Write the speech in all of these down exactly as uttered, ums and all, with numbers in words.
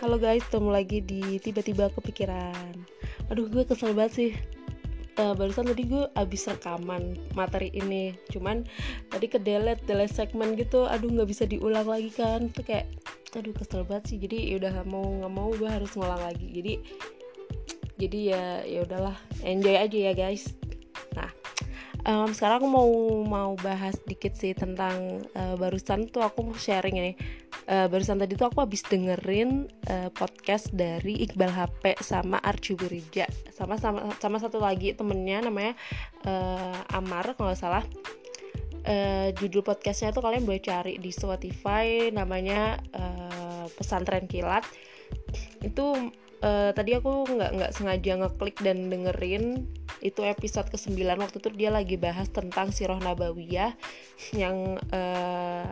Halo guys, ketemu lagi di Tiba-Tiba Kepikiran. Aduh, gue kesel banget sih. Uh, barusan tadi gue abis rekaman materi ini, cuman tadi ke delete, delete segmen gitu. Aduh, gak bisa diulang lagi kan. Itu kayak, aduh kesel banget sih. Jadi yaudah, mau gak mau gue harus ngulang lagi. Jadi jadi ya ya udahlah, enjoy aja ya guys. Nah, um, sekarang aku mau, mau bahas dikit sih tentang uh, barusan tuh aku mau sharing ini. Uh, barusan tadi tuh aku habis dengerin uh, podcast dari Iqbal H P sama Arji Burija sama sama sama satu lagi temennya namanya uh, Amar kalau nggak salah. Uh, judul podcastnya tuh kalian boleh cari di Spotify, namanya uh, Pesantren Kilat. Itu uh, tadi aku nggak nggak sengaja ngeklik dan dengerin. Itu episode kesembilan, waktu itu dia lagi bahas tentang Sirah Nabawiyah yang uh,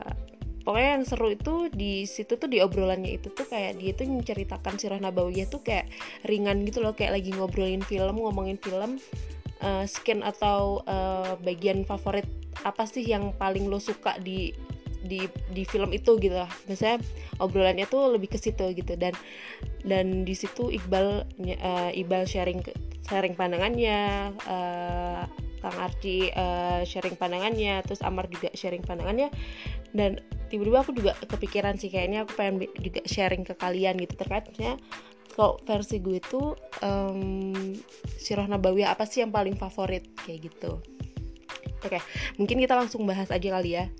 pokoknya yang seru itu di situ tuh, di obrolannya itu tuh kayak dia tuh menceritakan Sirah Nabawiyah tuh kayak ringan gitu loh, kayak lagi ngobrolin film, ngomongin film uh, skin atau uh, bagian favorit apa sih yang paling lo suka di di di film itu gitu lah. Misalnya obrolannya tuh lebih ke situ gitu, dan dan di situ Iqbal uh, Iqbal sharing sharing pandangannya, uh, Kang Arji uh, sharing pandangannya, terus Amar juga sharing pandangannya, dan tiba-tiba aku juga kepikiran sih, kayaknya aku pengen juga sharing ke kalian gitu terkait misalnya kalau versi gue itu um, Sirah Nabawiyah apa sih yang paling favorit kayak gitu. Oke, mungkin kita langsung bahas aja kali ya.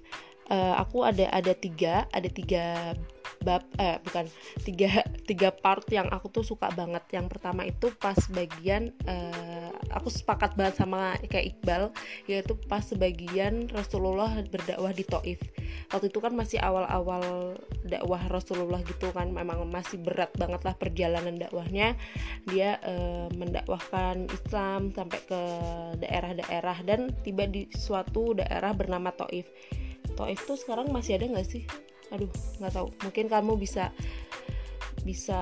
Uh, aku ada ada tiga ada tiga bab eh bukan tiga tiga part yang aku tuh suka banget. Yang pertama itu pas bagian uh, aku sepakat banget sama kayak Iqbal, yaitu pas bagian Rasulullah berdakwah di Taif. Waktu itu kan masih awal-awal dakwah Rasulullah gitu kan, memang masih berat banget lah perjalanan dakwahnya. Dia uh, mendakwahkan Islam sampai ke daerah-daerah dan tiba di suatu daerah bernama Taif. Taif tuh sekarang masih ada nggak sih? Aduh, nggak tahu. Mungkin kamu bisa bisa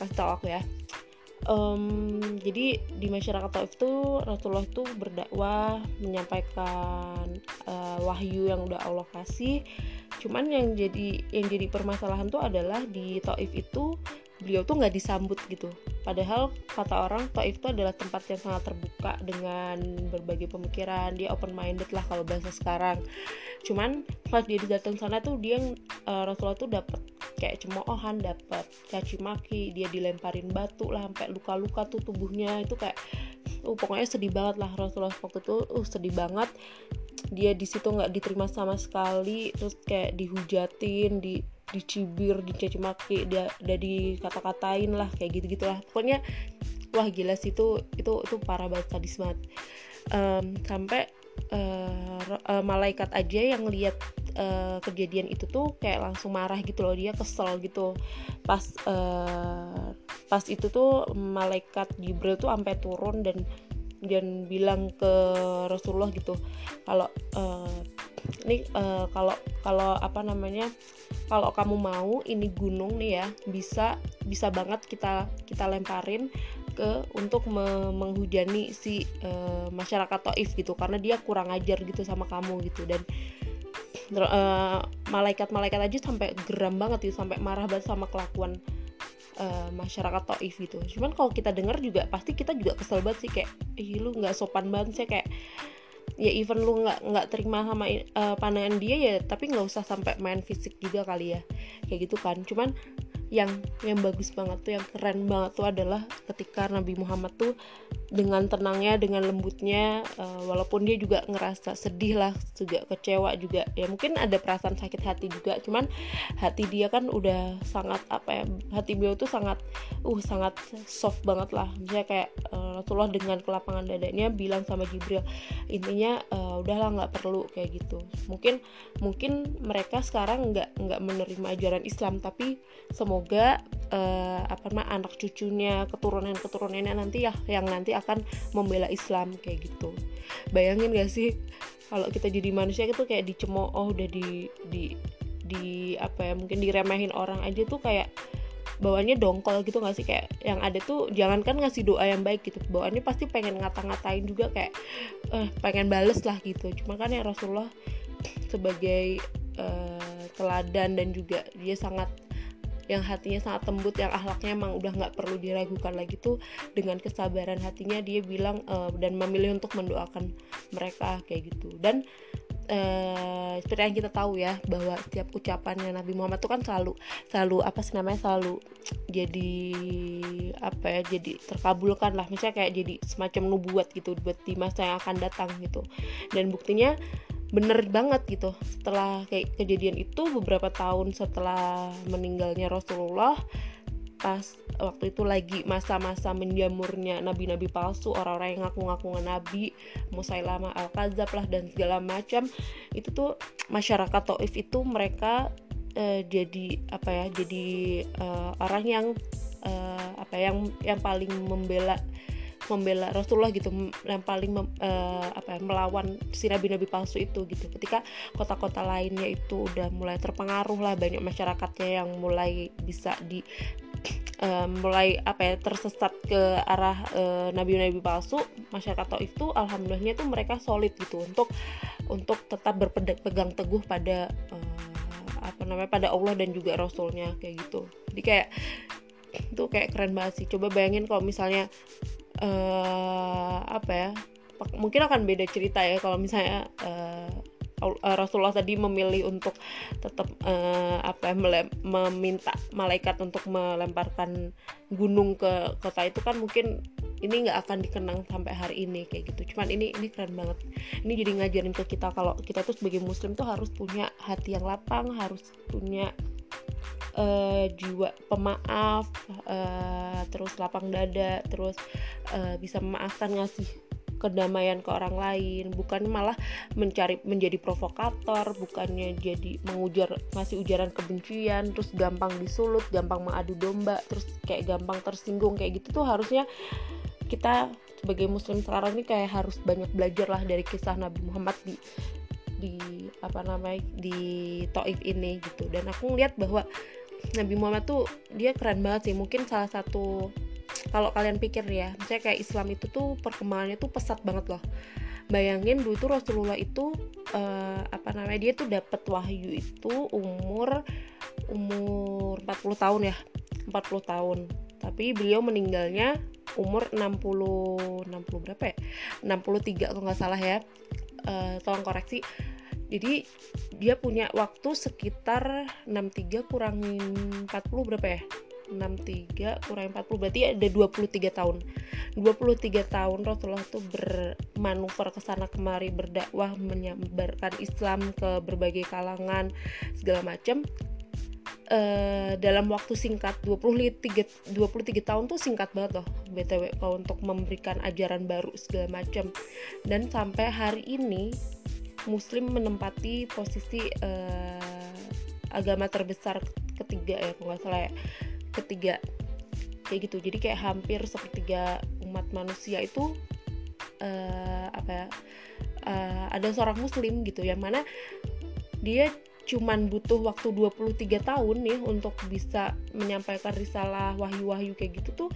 kasih tahu aku ya. Um, jadi di masyarakat Taif tuh Rasulullah tuh berdakwah menyampaikan uh, wahyu yang udah Allah kasih. Cuman yang jadi yang jadi permasalahan tuh adalah di Taif itu beliau tuh nggak disambut gitu. Padahal kata orang Taif itu adalah tempat yang sangat terbuka dengan berbagai pemikiran, dia open minded lah kalau bahasa sekarang. Cuman pas dia datang sana tuh dia uh, Rasulullah tuh dapat kayak cemoohan, dapat caci maki, dia dilemparin batu lah sampai luka-luka tuh tubuhnya. Itu kayak uh, pokoknya sedih banget lah Rasulullah waktu itu, uh sedih banget. Dia di situ nggak diterima sama sekali, terus kayak dihujatin, di dicibir, dicaci maki, dia udah dikata-katain lah kayak gitu-gitulah. Pokoknya wah gila sih, itu itu itu parah banget, sadis banget. Um, sampai uh, uh, malaikat aja yang lihat uh, kejadian itu tuh kayak langsung marah gitu loh, dia kesel gitu. Pas uh, pas itu tuh malaikat Jibril tuh sampai turun dan dan bilang ke Rasulullah gitu kalau uh, ini uh, kalau kalau apa namanya kalau kamu mau ini gunung nih ya, bisa bisa banget kita kita lemparin ke untuk me- menghujani si uh, masyarakat Taif gitu, karena dia kurang ajar gitu sama kamu gitu. Dan uh, malaikat-malaikat aja sampai geram banget gitu, sampai marah banget sama kelakuan Uh, masyarakat Taif gitu. Cuman kalau kita denger juga pasti kita juga kesel banget sih, kayak ih lu nggak sopan banget sih, kayak ya even lu nggak nggak terima sama uh, pandangan dia ya, tapi nggak usah sampai main fisik juga kali ya, kayak gitu kan. Cuman yang yang bagus banget tuh, yang keren banget tuh adalah ketika Nabi Muhammad tuh dengan tenangnya, dengan lembutnya, uh, walaupun dia juga ngerasa sedih lah, juga kecewa juga ya, mungkin ada perasaan sakit hati juga, cuman hati dia kan udah sangat apa ya, hati beliau tuh sangat uh sangat soft banget lah. Misalnya kayak uh, Rasulullah dengan kelapangan dadanya bilang sama Jibril, intinya uh, udahlah nggak perlu kayak gitu. Mungkin mungkin mereka sekarang nggak nggak menerima ajaran Islam, tapi semoga uh, apa namanya anak cucunya, keturunan-keturunannya nanti ya yang nanti akan membela Islam kayak gitu. Bayangin gak sih kalau kita jadi manusia itu kayak dicemooh, oh udah di di di apa ya, mungkin diremehin orang aja tuh kayak bawaannya dongkol gitu gak sih, kayak yang ada tuh jangankan ngasih doa yang baik gitu, bawaannya pasti pengen ngata-ngatain juga, kayak eh, pengen bales lah gitu. Cuma kan ya Rasulullah sebagai eh, teladan dan juga dia sangat yang hatinya sangat lembut, yang akhlaknya emang udah gak perlu diragukan lagi tuh, dengan kesabaran hatinya dia bilang uh, dan memilih untuk mendoakan mereka kayak gitu. Dan uh, seperti yang kita tahu ya, bahwa setiap ucapannya Nabi Muhammad tuh kan selalu selalu apa sih namanya selalu jadi apa ya jadi terkabulkan lah, misalnya kayak jadi semacam nubuat gitu buat di masa yang akan datang gitu. Dan buktinya bener banget gitu, setelah kayak kejadian itu beberapa tahun setelah meninggalnya Rasulullah, pas waktu itu lagi masa-masa menjamurnya nabi-nabi palsu, orang-orang yang ngaku-ngaku nabi, Musailamah Al Kadzab lah dan segala macam itu tuh, masyarakat Taif itu mereka eh, jadi apa ya jadi eh, orang yang eh, apa yang yang paling membela membela Rasulullah gitu, yang paling mem, uh, apa ya, melawan si nabi-nabi palsu itu gitu. Ketika kota-kota lainnya itu udah mulai terpengaruh lah, banyak masyarakatnya yang mulai bisa di uh, mulai apa ya tersesat ke arah uh, nabi-nabi palsu, masyarakat Taif itu alhamdulillahnya tuh mereka solid gitu untuk untuk tetap berpegang teguh pada uh, apa namanya pada Allah dan juga Rasulnya kayak gitu. Jadi kayak itu kayak keren banget sih. Coba bayangin kalau misalnya Uh, apa ya mungkin akan beda cerita ya kalau misalnya uh, Rasulullah tadi memilih untuk tetap uh, apa mele- meminta malaikat untuk melemparkan gunung ke kota itu, kan mungkin ini nggak akan dikenang sampai hari ini kayak gitu. Cuman ini ini keren banget, ini jadi ngajarin ke kita kalau kita tuh sebagai muslim tuh harus punya hati yang lapang, harus punya Uh, jiwa pemaaf, uh, terus lapang dada, terus uh, bisa memaafkan, ngasih kedamaian ke orang lain, bukan malah mencari menjadi provokator, bukannya jadi mengujar ngasih ujaran kebencian, terus gampang disulut, gampang mengadu domba, terus kayak gampang tersinggung kayak gitu tuh harusnya kita sebagai muslim sekarang ini kayak harus banyak belajar lah dari kisah Nabi Muhammad di di apa namanya di Taif ini gitu. Dan aku ngeliat bahwa Nabi Muhammad tuh dia keren banget sih. Mungkin salah satu, kalau kalian pikir ya, misalnya kayak Islam itu tuh perkembangannya tuh pesat banget loh. Bayangin dulu tuh Rasulullah itu uh, apa namanya dia tuh dapat wahyu itu umur umur empat puluh tahun ya, empat puluh tahun. Tapi beliau meninggalnya umur enam puluh enam puluh berapa ya? enam puluh tiga kalau nggak salah ya. Uh, tolong koreksi. Jadi dia punya waktu sekitar enam puluh tiga kurang empat puluh berapa ya? enam puluh tiga kurang empat puluh berarti ada dua puluh tiga tahun. dua puluh tiga tahun Rasulullah itu bermanuver kesana kemari, berdakwah, menyebarkan Islam ke berbagai kalangan segala macam. Uh, dalam waktu singkat dua puluh tiga tahun tuh singkat banget loh B T W kalau untuk memberikan ajaran baru segala macam. Dan sampai hari ini Muslim menempati posisi uh, agama terbesar ketiga ya kalau nggak salah ya, ketiga kayak gitu. Jadi kayak hampir sepertiga umat manusia itu uh, apa ya uh, ada seorang Muslim gitu, yang mana dia cuman butuh waktu dua puluh tiga tahun nih untuk bisa menyampaikan risalah wahyu-wahyu kayak gitu tuh,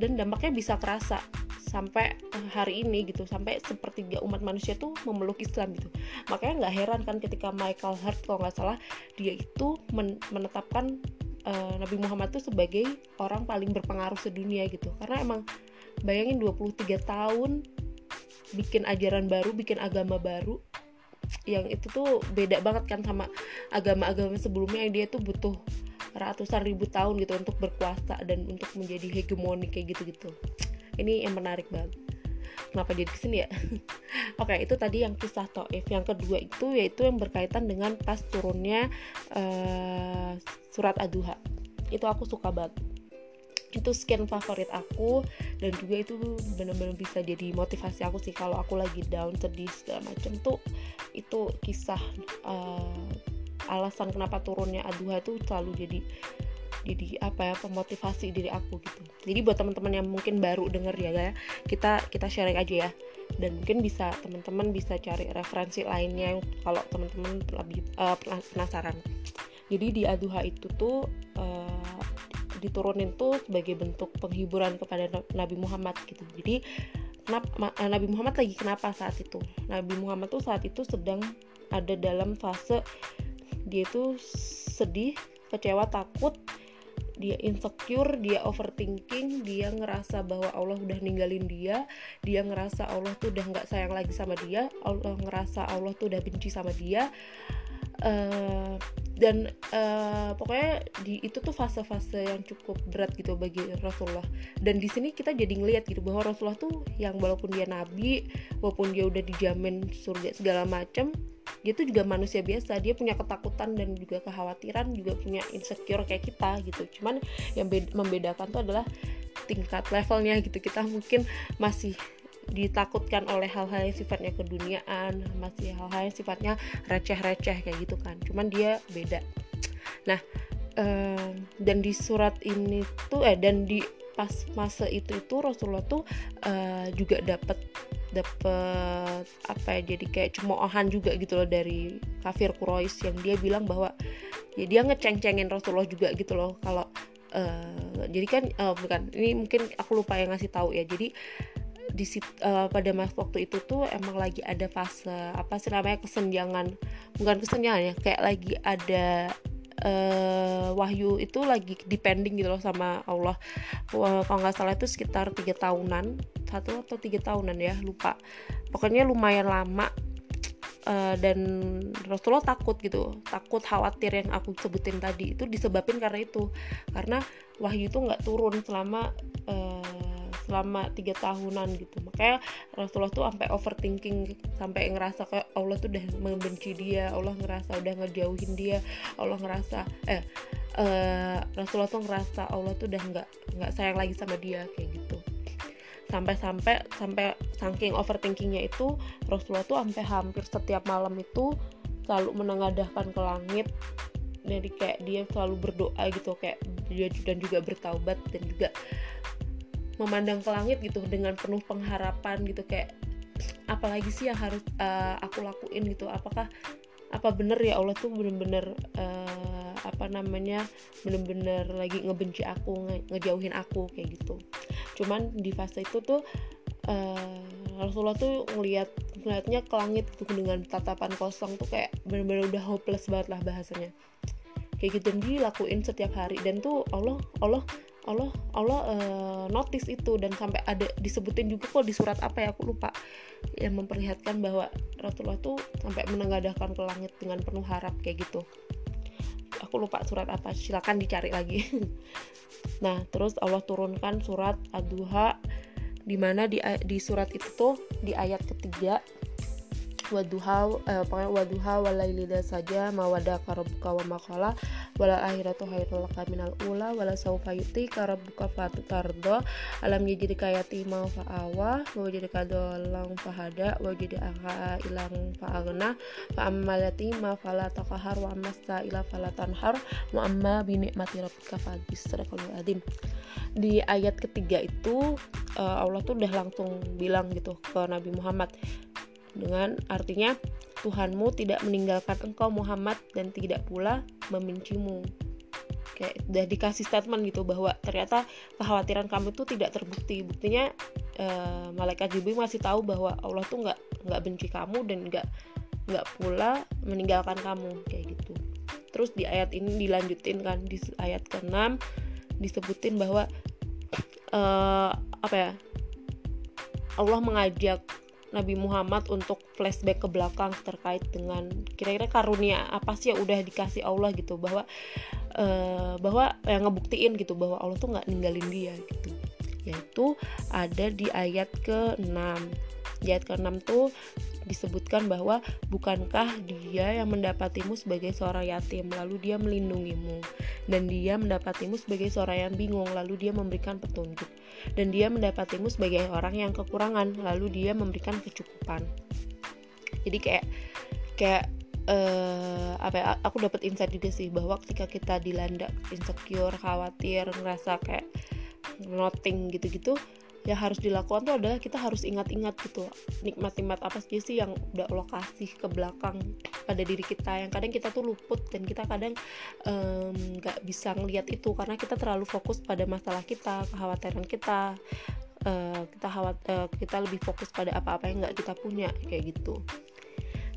dan dampaknya bisa kerasa sampai hari ini gitu, sampai sepertiga umat manusia tuh memeluk Islam gitu. Makanya nggak heran kan ketika Michael Hart kalau nggak salah dia itu men- menetapkan uh, Nabi Muhammad tuh sebagai orang paling berpengaruh sedunia gitu, karena emang bayangin dua puluh tiga tahun bikin ajaran baru, bikin agama baru yang itu tuh beda banget kan sama agama-agama sebelumnya yang dia tuh butuh ratusan ribu tahun gitu untuk berkuasa dan untuk menjadi hegemoni kayak gitu-gitu. Ini yang menarik banget. Kenapa jadi kesini ya? Oke, itu tadi yang kisah Taif. Yang kedua itu yaitu yang berkaitan dengan pas turunnya uh, surat Ad-Duha. Itu aku suka banget. Itu skin favorit aku, dan juga itu benar-benar bisa jadi motivasi aku sih kalau aku lagi down, sedih segala macam tuh. Itu kisah uh, alasan kenapa turunnya Ad-Duha itu selalu jadi jadi apa ya pemotivasi diri aku gitu. Jadi buat teman-teman yang mungkin baru denger ya, ya kita kita sharing aja ya, dan mungkin bisa teman-teman bisa cari referensi lainnya yang kalau teman-teman lebih uh, penasaran. Jadi di Ad-Duha itu tuh uh, diturunin tuh sebagai bentuk penghiburan kepada Nabi Muhammad gitu. Jadi kenapa Nabi Muhammad lagi kenapa saat itu? Nabi Muhammad tuh saat itu sedang ada dalam fase dia tuh sedih, kecewa, takut, dia insecure, dia overthinking, dia ngerasa bahwa Allah udah ninggalin dia, dia ngerasa Allah tuh udah gak sayang lagi sama dia, Allah ngerasa Allah tuh udah benci sama dia. Uh, dan uh, pokoknya di, itu tuh fase-fase yang cukup berat gitu bagi Rasulullah. Dan di sini kita jadi ngelihat gitu bahwa Rasulullah tuh yang walaupun dia nabi, walaupun dia udah dijamin surga segala macam, dia tuh juga manusia biasa, dia punya ketakutan dan juga kekhawatiran, juga punya insecure kayak kita gitu. Cuman yang beda, membedakan tuh adalah tingkat levelnya gitu. Kita mungkin masih ditakutkan oleh hal-hal yang sifatnya keduniaan, masih hal-hal yang sifatnya receh-receh kayak gitu kan. Cuman dia beda. Nah, um, dan di surat ini tuh eh dan di pas masa itu itu Rasulullah tuh uh, juga dapat dapat apa ya, jadi kayak cemoohan juga gitu loh dari kafir Quraisy yang dia bilang bahwa ya dia ngeceng-cengin Rasulullah juga gitu loh kalau uh, jadi kan uh, bukan ini mungkin aku lupa yang ngasih tahu ya. Jadi di uh, pada masa waktu itu tuh emang lagi ada fase apa sih namanya kesenjangan, bukan kesenjangan ya, kayak lagi ada uh, wahyu itu lagi depending gitu loh sama Allah. Wah, kalau nggak salah itu sekitar tiga tahunan, satu atau tiga tahunan ya lupa, pokoknya lumayan lama. Uh, dan Rasulullah takut gitu, takut khawatir yang aku sebutin tadi itu disebabin karena itu, karena wahyu itu nggak turun selama uh, selama tiga tahunan gitu. Makanya Rasulullah tuh sampai overthinking, sampai ngerasa kayak Allah tuh udah membenci dia, Allah ngerasa udah ngejauhin dia, Allah ngerasa eh uh, Rasulullah tuh ngerasa Allah tuh udah enggak enggak sayang lagi sama dia kayak gitu. Sampai-sampai sampai saking overthinkingnya itu Rasulullah tuh sampai hampir setiap malam itu selalu menengadahkan ke langit. Jadi kayak dia selalu berdoa gitu, kayak dia dan juga bertaubat dan juga memandang ke langit gitu dengan penuh pengharapan gitu, kayak apalagi sih yang harus uh, aku lakuin gitu, apakah apa bener ya Allah tuh bener-bener uh, apa namanya bener-bener lagi ngebenci aku, nge- ngejauhin aku kayak gitu. Cuman di fase itu tuh uh, Rasulullah tuh ngeliat ngeliatnya ke langit gitu dengan tatapan kosong tuh kayak bener-bener udah hopeless banget lah bahasanya kayak gitu. Dan dilakuin setiap hari dan tuh Allah Allah Allah Allah uh, notice itu. Dan sampai ada disebutin juga kok di surat apa ya aku lupa, yang memperlihatkan bahwa Rasulullah tuh sampai menengadahkan ke langit dengan penuh harap kayak gitu. Aku lupa surat apa, silakan dicari lagi. Nah terus Allah turunkan surat Ad-Duha, dimana di, di surat itu tuh di ayat ketiga, waduha eh, pokoknya waduha walailida saja mawada karabuka wa maqala wala akhiratu khairul laka minal ula wala saufa yuti karabuka fatu tardo alam yajidika yatima fa'awa wajidika dolang fahada wajidaka ilang fa'agna fa'amma yatima falatakahar wa amma sa'ila falatanhar wa amma binikmati rabbika fa'adis sadaqallahu adzim. Di ayat ketiga itu Allah tuh udah langsung bilang gitu ke Nabi Muhammad dengan artinya Tuhanmu tidak meninggalkan engkau Muhammad dan tidak pula membencimu. Kayak udah dikasih statement gitu bahwa ternyata kekhawatiran kamu itu tidak terbukti. Buktinya eh, malaikat Jibril masih tahu bahwa Allah tuh nggak nggak benci kamu dan nggak nggak pula meninggalkan kamu kayak gitu. Terus di ayat ini dilanjutin kan, di ayat keenam disebutin bahwa eh, apa ya Allah mengajak Nabi Muhammad untuk flashback ke belakang terkait dengan kira-kira karunia apa sih yang udah dikasih Allah gitu, bahwa uh, bahwa yang ngebuktiin gitu bahwa Allah tuh nggak ninggalin dia gitu. Yaitu ada di ayat keenam. Di ayat keenam tuh disebutkan bahwa bukankah dia yang mendapatimu sebagai seorang yatim lalu dia melindungimu, dan dia mendapatimu sebagai seorang yang bingung lalu dia memberikan petunjuk, dan dia mendapatimu sebagai orang yang kekurangan lalu dia memberikan kecukupan. Jadi kayak kayak uh, apa ya, aku dapat insight juga sih bahwa ketika kita dilanda insecure, khawatir, ngerasa kayak nothing gitu-gitu, yang harus dilakukan tuh adalah kita harus ingat-ingat gitu nikmat-nikmat apa sih yang udah Allah kasih ke belakang pada diri kita, yang kadang kita tuh luput dan kita kadang nggak um, bisa ngelihat itu karena kita terlalu fokus pada masalah kita, kekhawatiran kita, uh, kita khawat uh, kita lebih fokus pada apa-apa yang nggak kita punya kayak gitu.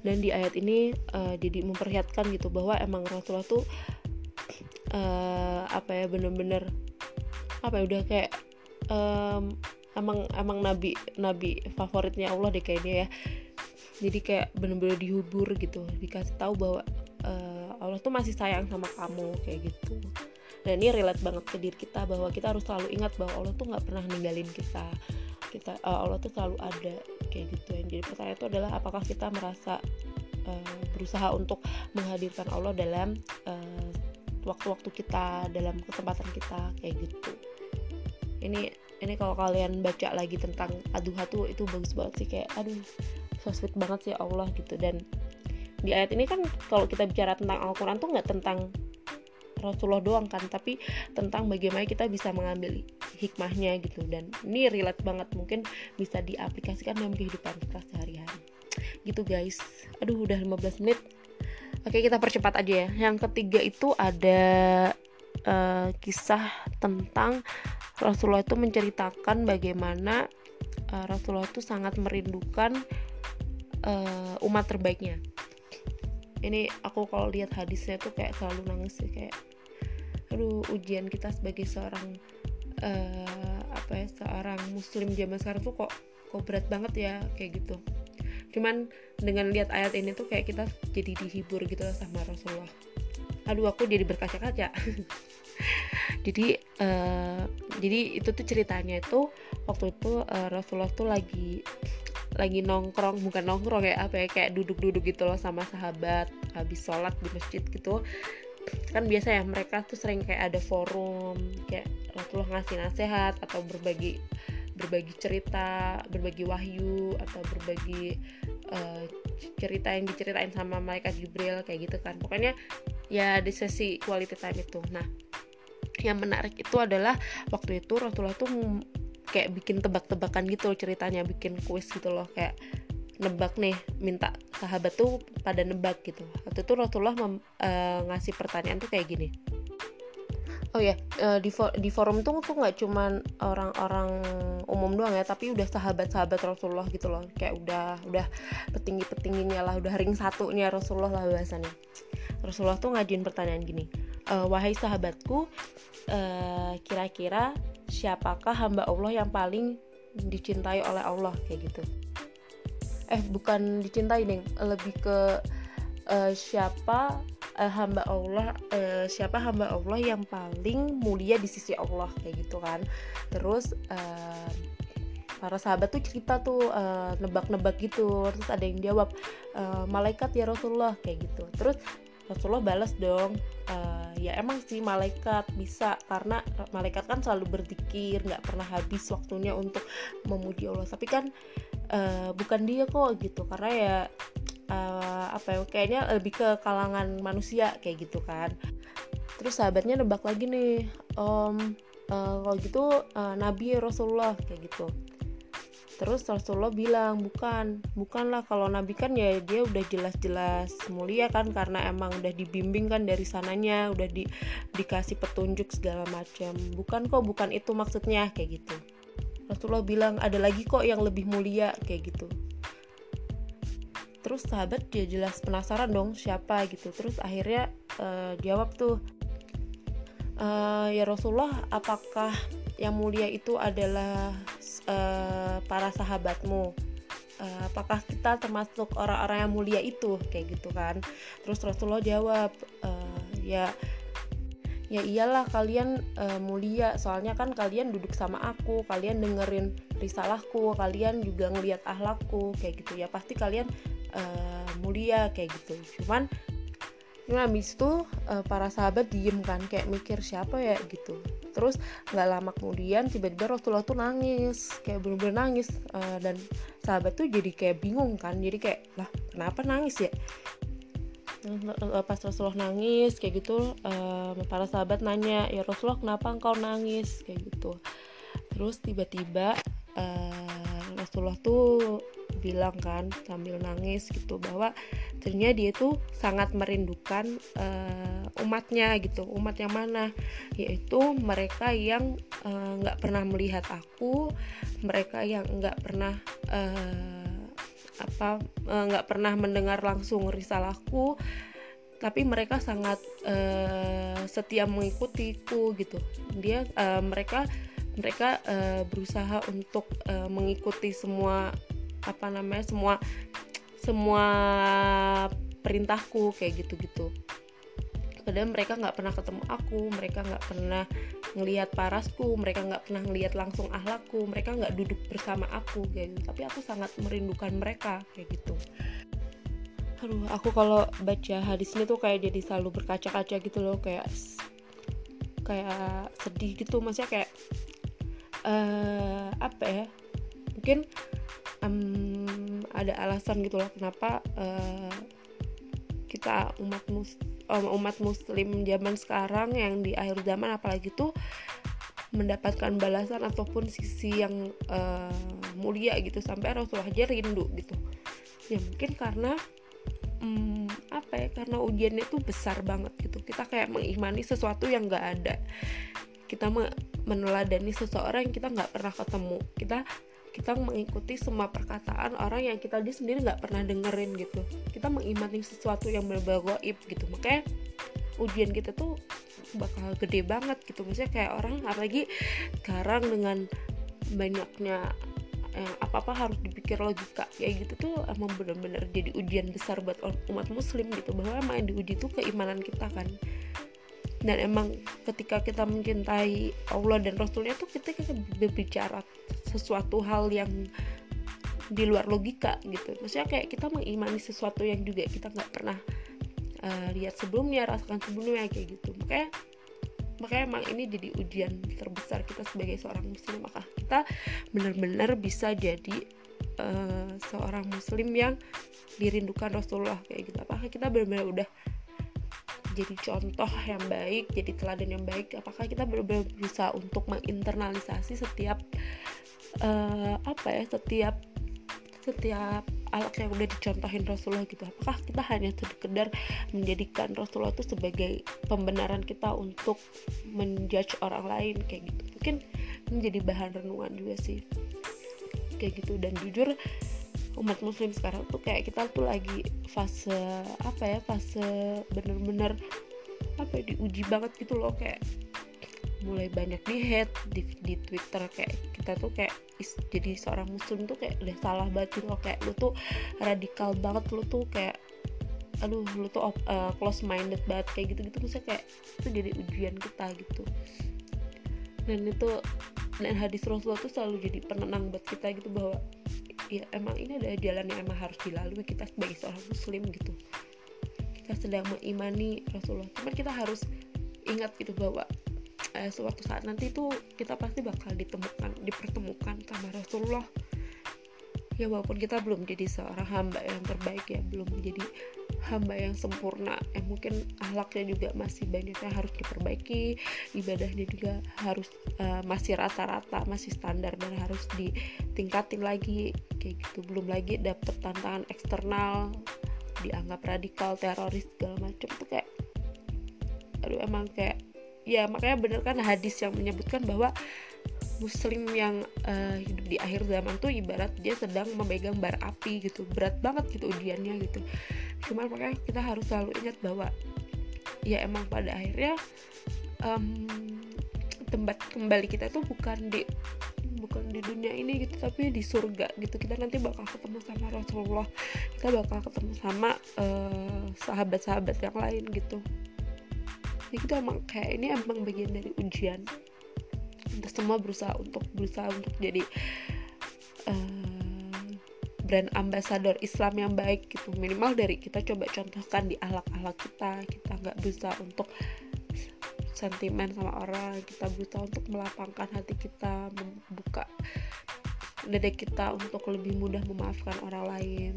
Dan di ayat ini uh, jadi memperlihatkan gitu bahwa emang Rasulullah tuh uh, apa ya bener-bener apa ya udah kayak um, emang emang nabi nabi favoritnya Allah deh kayaknya ya. Jadi kayak bener-bener dihibur gitu, dikasih tahu bahwa uh, Allah tuh masih sayang sama kamu kayak gitu. Dan ini relate banget ke diri kita, bahwa kita harus selalu ingat bahwa Allah tuh nggak pernah ninggalin kita, kita uh, Allah tuh selalu ada kayak gitu. Yang jadi pertanyaan itu adalah apakah kita merasa uh, berusaha untuk menghadirkan Allah dalam uh, waktu-waktu kita, dalam kesempatan kita kayak gitu. Ini ini kalau kalian baca lagi tentang Ad-Duha tuh itu bagus banget sih, kayak aduh so sweet banget sih Allah gitu. Dan di ayat ini kan kalau kita bicara tentang Al-Quran tuh nggak tentang Rasulullah doang kan, tapi tentang bagaimana kita bisa mengambil hikmahnya gitu. Dan ini relate banget, mungkin bisa diaplikasikan dalam kehidupan kita sehari-hari gitu guys. Aduh udah lima belas menit. Oke kita percepat aja ya. Yang ketiga itu ada uh, kisah tentang Rasulullah itu menceritakan bagaimana uh, Rasulullah itu sangat merindukan uh, umat terbaiknya. Ini aku kalau lihat hadisnya tuh kayak selalu nangis sih, kayak aduh ujian kita sebagai seorang uh, apa ya seorang muslim zaman sekarang tuh kok kok berat banget ya kayak gitu. Cuman dengan lihat ayat ini tuh kayak kita jadi dihibur gitu loh sama Rasulullah. Aduh aku jadi berkaca-kaca. Jadi uh, jadi itu tuh ceritanya itu waktu itu uh, Rasulullah tuh lagi lagi nongkrong, bukan nongkrong ya, apa ya, kayak duduk-duduk gitu loh sama sahabat habis sholat di masjid gitu kan. Biasa ya mereka tuh sering kayak ada forum, kayak Rasulullah ngasih nasihat atau berbagi berbagi cerita, berbagi wahyu atau berbagi uh, cerita yang diceritain sama malaikat Jibril kayak gitu kan. Pokoknya ya di sesi quality time itu. Nah yang menarik itu adalah waktu itu Rasulullah tuh kayak bikin tebak-tebakan gitu loh ceritanya, bikin kuis gitu loh, kayak nebak nih, minta sahabat tuh pada nebak gitu. Waktu itu Rasulullah mem, e, ngasih pertanyaan tuh kayak gini. Oh ya, yeah, e, di, for, di forum tuh tuh nggak cuman orang-orang umum doang ya, tapi udah sahabat-sahabat Rasulullah gitu loh, kayak udah udah petinggi-petingginya lah, udah ring satunya Rasulullah lah bahasanya. Rasulullah tuh ngajuin pertanyaan gini, e, wahai sahabatku, e, kira-kira siapakah hamba Allah yang paling dicintai oleh Allah kayak gitu. Eh bukan dicintai deng, lebih ke uh, siapa uh, hamba Allah uh, siapa hamba Allah yang paling mulia di sisi Allah kayak gitu kan. Terus uh, para sahabat tuh cerita tuh uh, nebak-nebak gitu. Terus ada yang jawab uh, malaikat ya Rasulullah kayak gitu. Terus Rasulullah balas dong, e, ya emang sih malaikat bisa, karena malaikat kan selalu berzikir, nggak pernah habis waktunya untuk memuji Allah. Tapi kan e, bukan dia kok gitu, karena ya e, apa ya kayaknya lebih ke kalangan manusia kayak gitu kan. Terus sahabatnya nebak lagi nih, om e, kalau gitu e, Nabi Rasulullah kayak gitu. Terus Rasulullah bilang bukan, bukanlah, kalau Nabi kan ya dia udah jelas-jelas mulia kan, karena emang udah dibimbing kan dari sananya, udah di, dikasih petunjuk segala macam. Bukan kok, bukan itu maksudnya kayak gitu. Rasulullah bilang ada lagi kok yang lebih mulia kayak gitu. Terus sahabat dia jelas penasaran dong siapa gitu. Terus akhirnya uh, jawab tuh, uh, ya Rasulullah apakah yang mulia itu adalah uh, para sahabatmu, uh, apakah kita termasuk orang-orang yang mulia itu kayak gitu kan. Terus Rasulullah jawab, uh, ya ya iyalah kalian uh, mulia, soalnya kan kalian duduk sama aku, kalian dengerin risalahku, kalian juga ngelihat ahlakku kayak gitu, ya pasti kalian uh, mulia kayak gitu. Cuman nah, habis itu uh, para sahabat diem kan, kayak mikir siapa ya gitu. Terus gak lama kemudian tiba-tiba Rasulullah tuh nangis, kayak bener-bener nangis. uh, Dan sahabat tuh jadi kayak bingung kan, jadi kayak lah kenapa nangis ya. Pas Rasulullah nangis kayak gitu, uh, para sahabat nanya, ya Rasulullah kenapa engkau nangis kayak gitu. Terus tiba-tiba uh, Rasulullah tuh bilang kan sambil nangis gitu, bahwa ternyata dia tuh sangat merindukan uh, umatnya gitu. Umat yang mana? Yaitu mereka yang uh, gak pernah melihat aku, mereka yang gak pernah uh, apa, uh, gak pernah mendengar langsung risalahku, tapi mereka sangat uh, setia mengikutiku gitu. Dia uh, mereka mereka uh, berusaha untuk uh, mengikuti semua apa namanya semua semua perintahku kayak gitu-gitu. Padahal mereka nggak pernah ketemu aku, mereka nggak pernah ngelihat parasku, mereka nggak pernah ngelihat langsung ahlakku, mereka nggak duduk bersama aku kayak gitu. Tapi aku sangat merindukan mereka kayak gitu. Aduh, aku kalau baca hadis ini tuh kayak jadi selalu berkaca-kaca gitu loh, kayak kayak sedih gitu, maksudnya kayak uh, apa ya? Mungkin um, ada alasan gitu loh kenapa uh, kita umat mus um, umat muslim zaman sekarang yang di akhir zaman apalagi tuh mendapatkan balasan ataupun sisi yang uh, mulia gitu, sampai Rasulullah aja rindu gitu. Ya mungkin karena Hmm, apa ya, karena ujiannya tuh besar banget gitu. Kita kayak mengimani sesuatu yang gak ada. Kita me- meneladani seseorang yang kita gak pernah ketemu. Kita kita mengikuti semua perkataan orang yang kita dia sendiri gak pernah dengerin gitu. Kita mengimani sesuatu yang benar-benar gaib gitu. Makanya ujian kita tuh bakal gede banget gitu. Maksudnya kayak orang, apalagi sekarang dengan banyaknya apa-apa harus dipikir logika kayak gitu tuh, emang benar-benar jadi ujian besar buat umat muslim gitu, bahwa emang yang diuji tuh keimanan kita kan. Dan emang ketika kita mencintai Allah dan Rasulnya tuh kita berbicara sesuatu hal yang di luar logika gitu, maksudnya kayak kita mengimani sesuatu yang juga kita nggak pernah uh, lihat sebelumnya, rasakan sebelumnya kayak gitu. Makanya makanya emang ini jadi ujian terbesar kita sebagai seorang muslim, maka kita benar-benar bisa jadi uh, seorang muslim yang dirindukan Rasulullah kayak gitu. Apakah kita benar-benar udah jadi contoh yang baik, jadi teladan yang baik? Apakah kita benar-benar berusaha untuk menginternalisasi setiap uh, apa ya setiap setiap akhlak yang udah dicontohin Rasulullah gitu? Apakah kita hanya sekedar menjadikan Rasulullah itu sebagai pembenaran kita untuk menjudge orang lain kayak gitu? Mungkin menjadi bahan renungan juga sih kayak gitu. Dan jujur umat muslim sekarang tuh kayak kita tuh lagi fase apa ya fase bener-bener apa ya, diuji banget gitu loh, kayak mulai banyak di hate di, di Twitter, kayak kita tuh kayak is, jadi seorang muslim tuh kayak udah salah banget gitu loh, kayak lu tuh radikal banget, lu tuh kayak aduh lu tuh uh, close minded banget kayak gitu-gitu. Maksudnya kayak itu jadi ujian kita gitu. Dan itu dan hadis Rasulullah tuh selalu jadi penenang buat kita gitu, bahwa ya emang ini adalah jalan yang emang harus dilalui kita sebagai seorang muslim gitu. Kita sedang mengimani Rasulullah, cuman kita harus ingat gitu bahwa Eh, suatu saat nanti tuh kita pasti bakal ditemukan, dipertemukan sama Rasulullah. Ya walaupun kita belum jadi seorang hamba yang terbaik ya, belum jadi hamba yang sempurna, eh mungkin akhlaknya juga masih banyak yang harus diperbaiki, ibadahnya juga harus uh, masih rata-rata, masih standar dan harus ditingkatin lagi kayak gitu. Belum lagi dapet tantangan eksternal, dianggap radikal, teroris segala macam tuh kayak aduh emang kayak ya. Makanya bener kan hadis yang menyebutkan bahwa muslim yang uh, hidup di akhir zaman tuh ibarat dia sedang memegang bara api gitu, berat banget gitu ujiannya gitu. Cuman makanya kita harus selalu ingat bahwa ya emang pada akhirnya um, tempat kembali kita tuh bukan di bukan di dunia ini gitu, tapi di surga gitu. Kita nanti bakal ketemu sama Rasulullah, kita bakal ketemu sama uh, sahabat-sahabat yang lain gitu. Jadi kita emang kayak ini emang bagian dari ujian. Kita semua berusaha untuk berusaha untuk jadi uh, brand ambassador Islam yang baik gitu. Minimal dari kita coba contohkan di akhlak-akhlak kita. Kita nggak berusaha untuk sentimen sama orang. Kita berusaha untuk melapangkan hati kita, membuka dada kita untuk lebih mudah memaafkan orang lain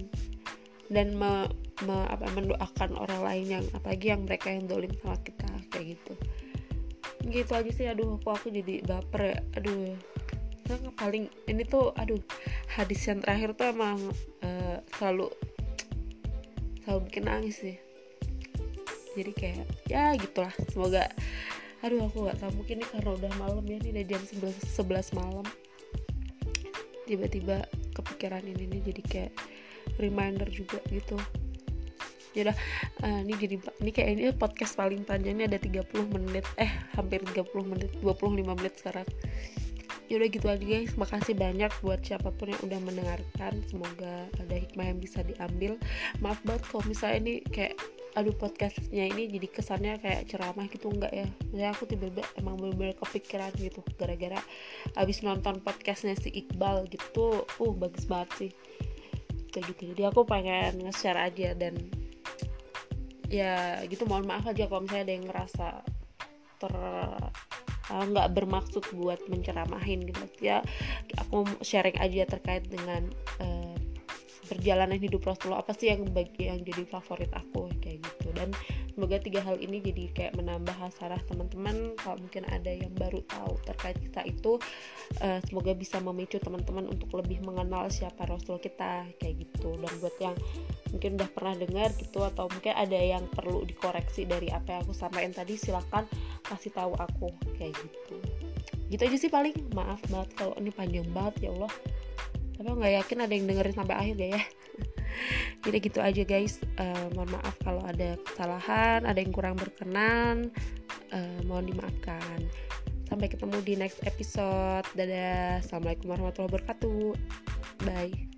dan me, me, apa, mendoakan orang lain yang apalagi yang mereka yang dolim sama kita kayak gitu. Gitu aja sih. Aduh aku, aku jadi baper ya. Aduh yang paling ini tuh aduh hadis yang terakhir tuh emang uh, selalu selalu bikin nangis sih. Jadi kayak ya gitulah. Semoga aduh aku nggak tahu, mungkin ini karena udah malam ya, ini udah jam sebelas malam, tiba-tiba kepikiran ini nih jadi kayak reminder juga gitu. Yaudah, uh, ini jadi ini kayak ini podcast paling panjang, ini ada tiga puluh menit, eh hampir tiga puluh menit, dua puluh lima menit sekarang. Yaudah gitu aja guys, makasih banyak buat siapapun yang udah mendengarkan, semoga ada hikmah yang bisa diambil. Maaf banget kalau misalnya ini kayak aduh podcastnya ini jadi kesannya kayak ceramah gitu, enggak ya, ya aku tiba-tiba emang bener-bener kepikiran gitu gara-gara abis nonton podcastnya si Iqbal gitu, uh bagus banget sih kayak gitu, jadi aku pengen nge-share aja. Dan ya gitu, mohon maaf aja kalau misalnya ada yang ngerasa ter nggak uh, bermaksud buat menceramahin gitu ya, aku sharing aja terkait dengan uh, perjalanan hidup Rasulullah, apa sih yang bagi yang jadi favorit aku kayak gitu. Dan semoga tiga hal ini jadi kayak menambah hasarah teman-teman, kalau mungkin ada yang baru tahu terkait kita itu, uh, semoga bisa memicu teman-teman untuk lebih mengenal siapa Rasul kita kayak gitu. Dan buat yang mungkin udah pernah dengar gitu atau mungkin ada yang perlu dikoreksi dari apa yang aku sampaikan tadi, silakan kasih tahu aku kayak gitu. Gitu aja sih paling, maaf banget kalau ini panjang banget ya Allah, tapi aku nggak yakin ada yang dengerin sampai akhir ya ya. Jadi gitu aja guys, uh, mohon maaf kalau ada kesalahan, ada yang kurang berkenan, uh, mohon dimaafkan. Sampai ketemu di next episode. Dadah, assalamualaikum warahmatullahi wabarakatuh, bye.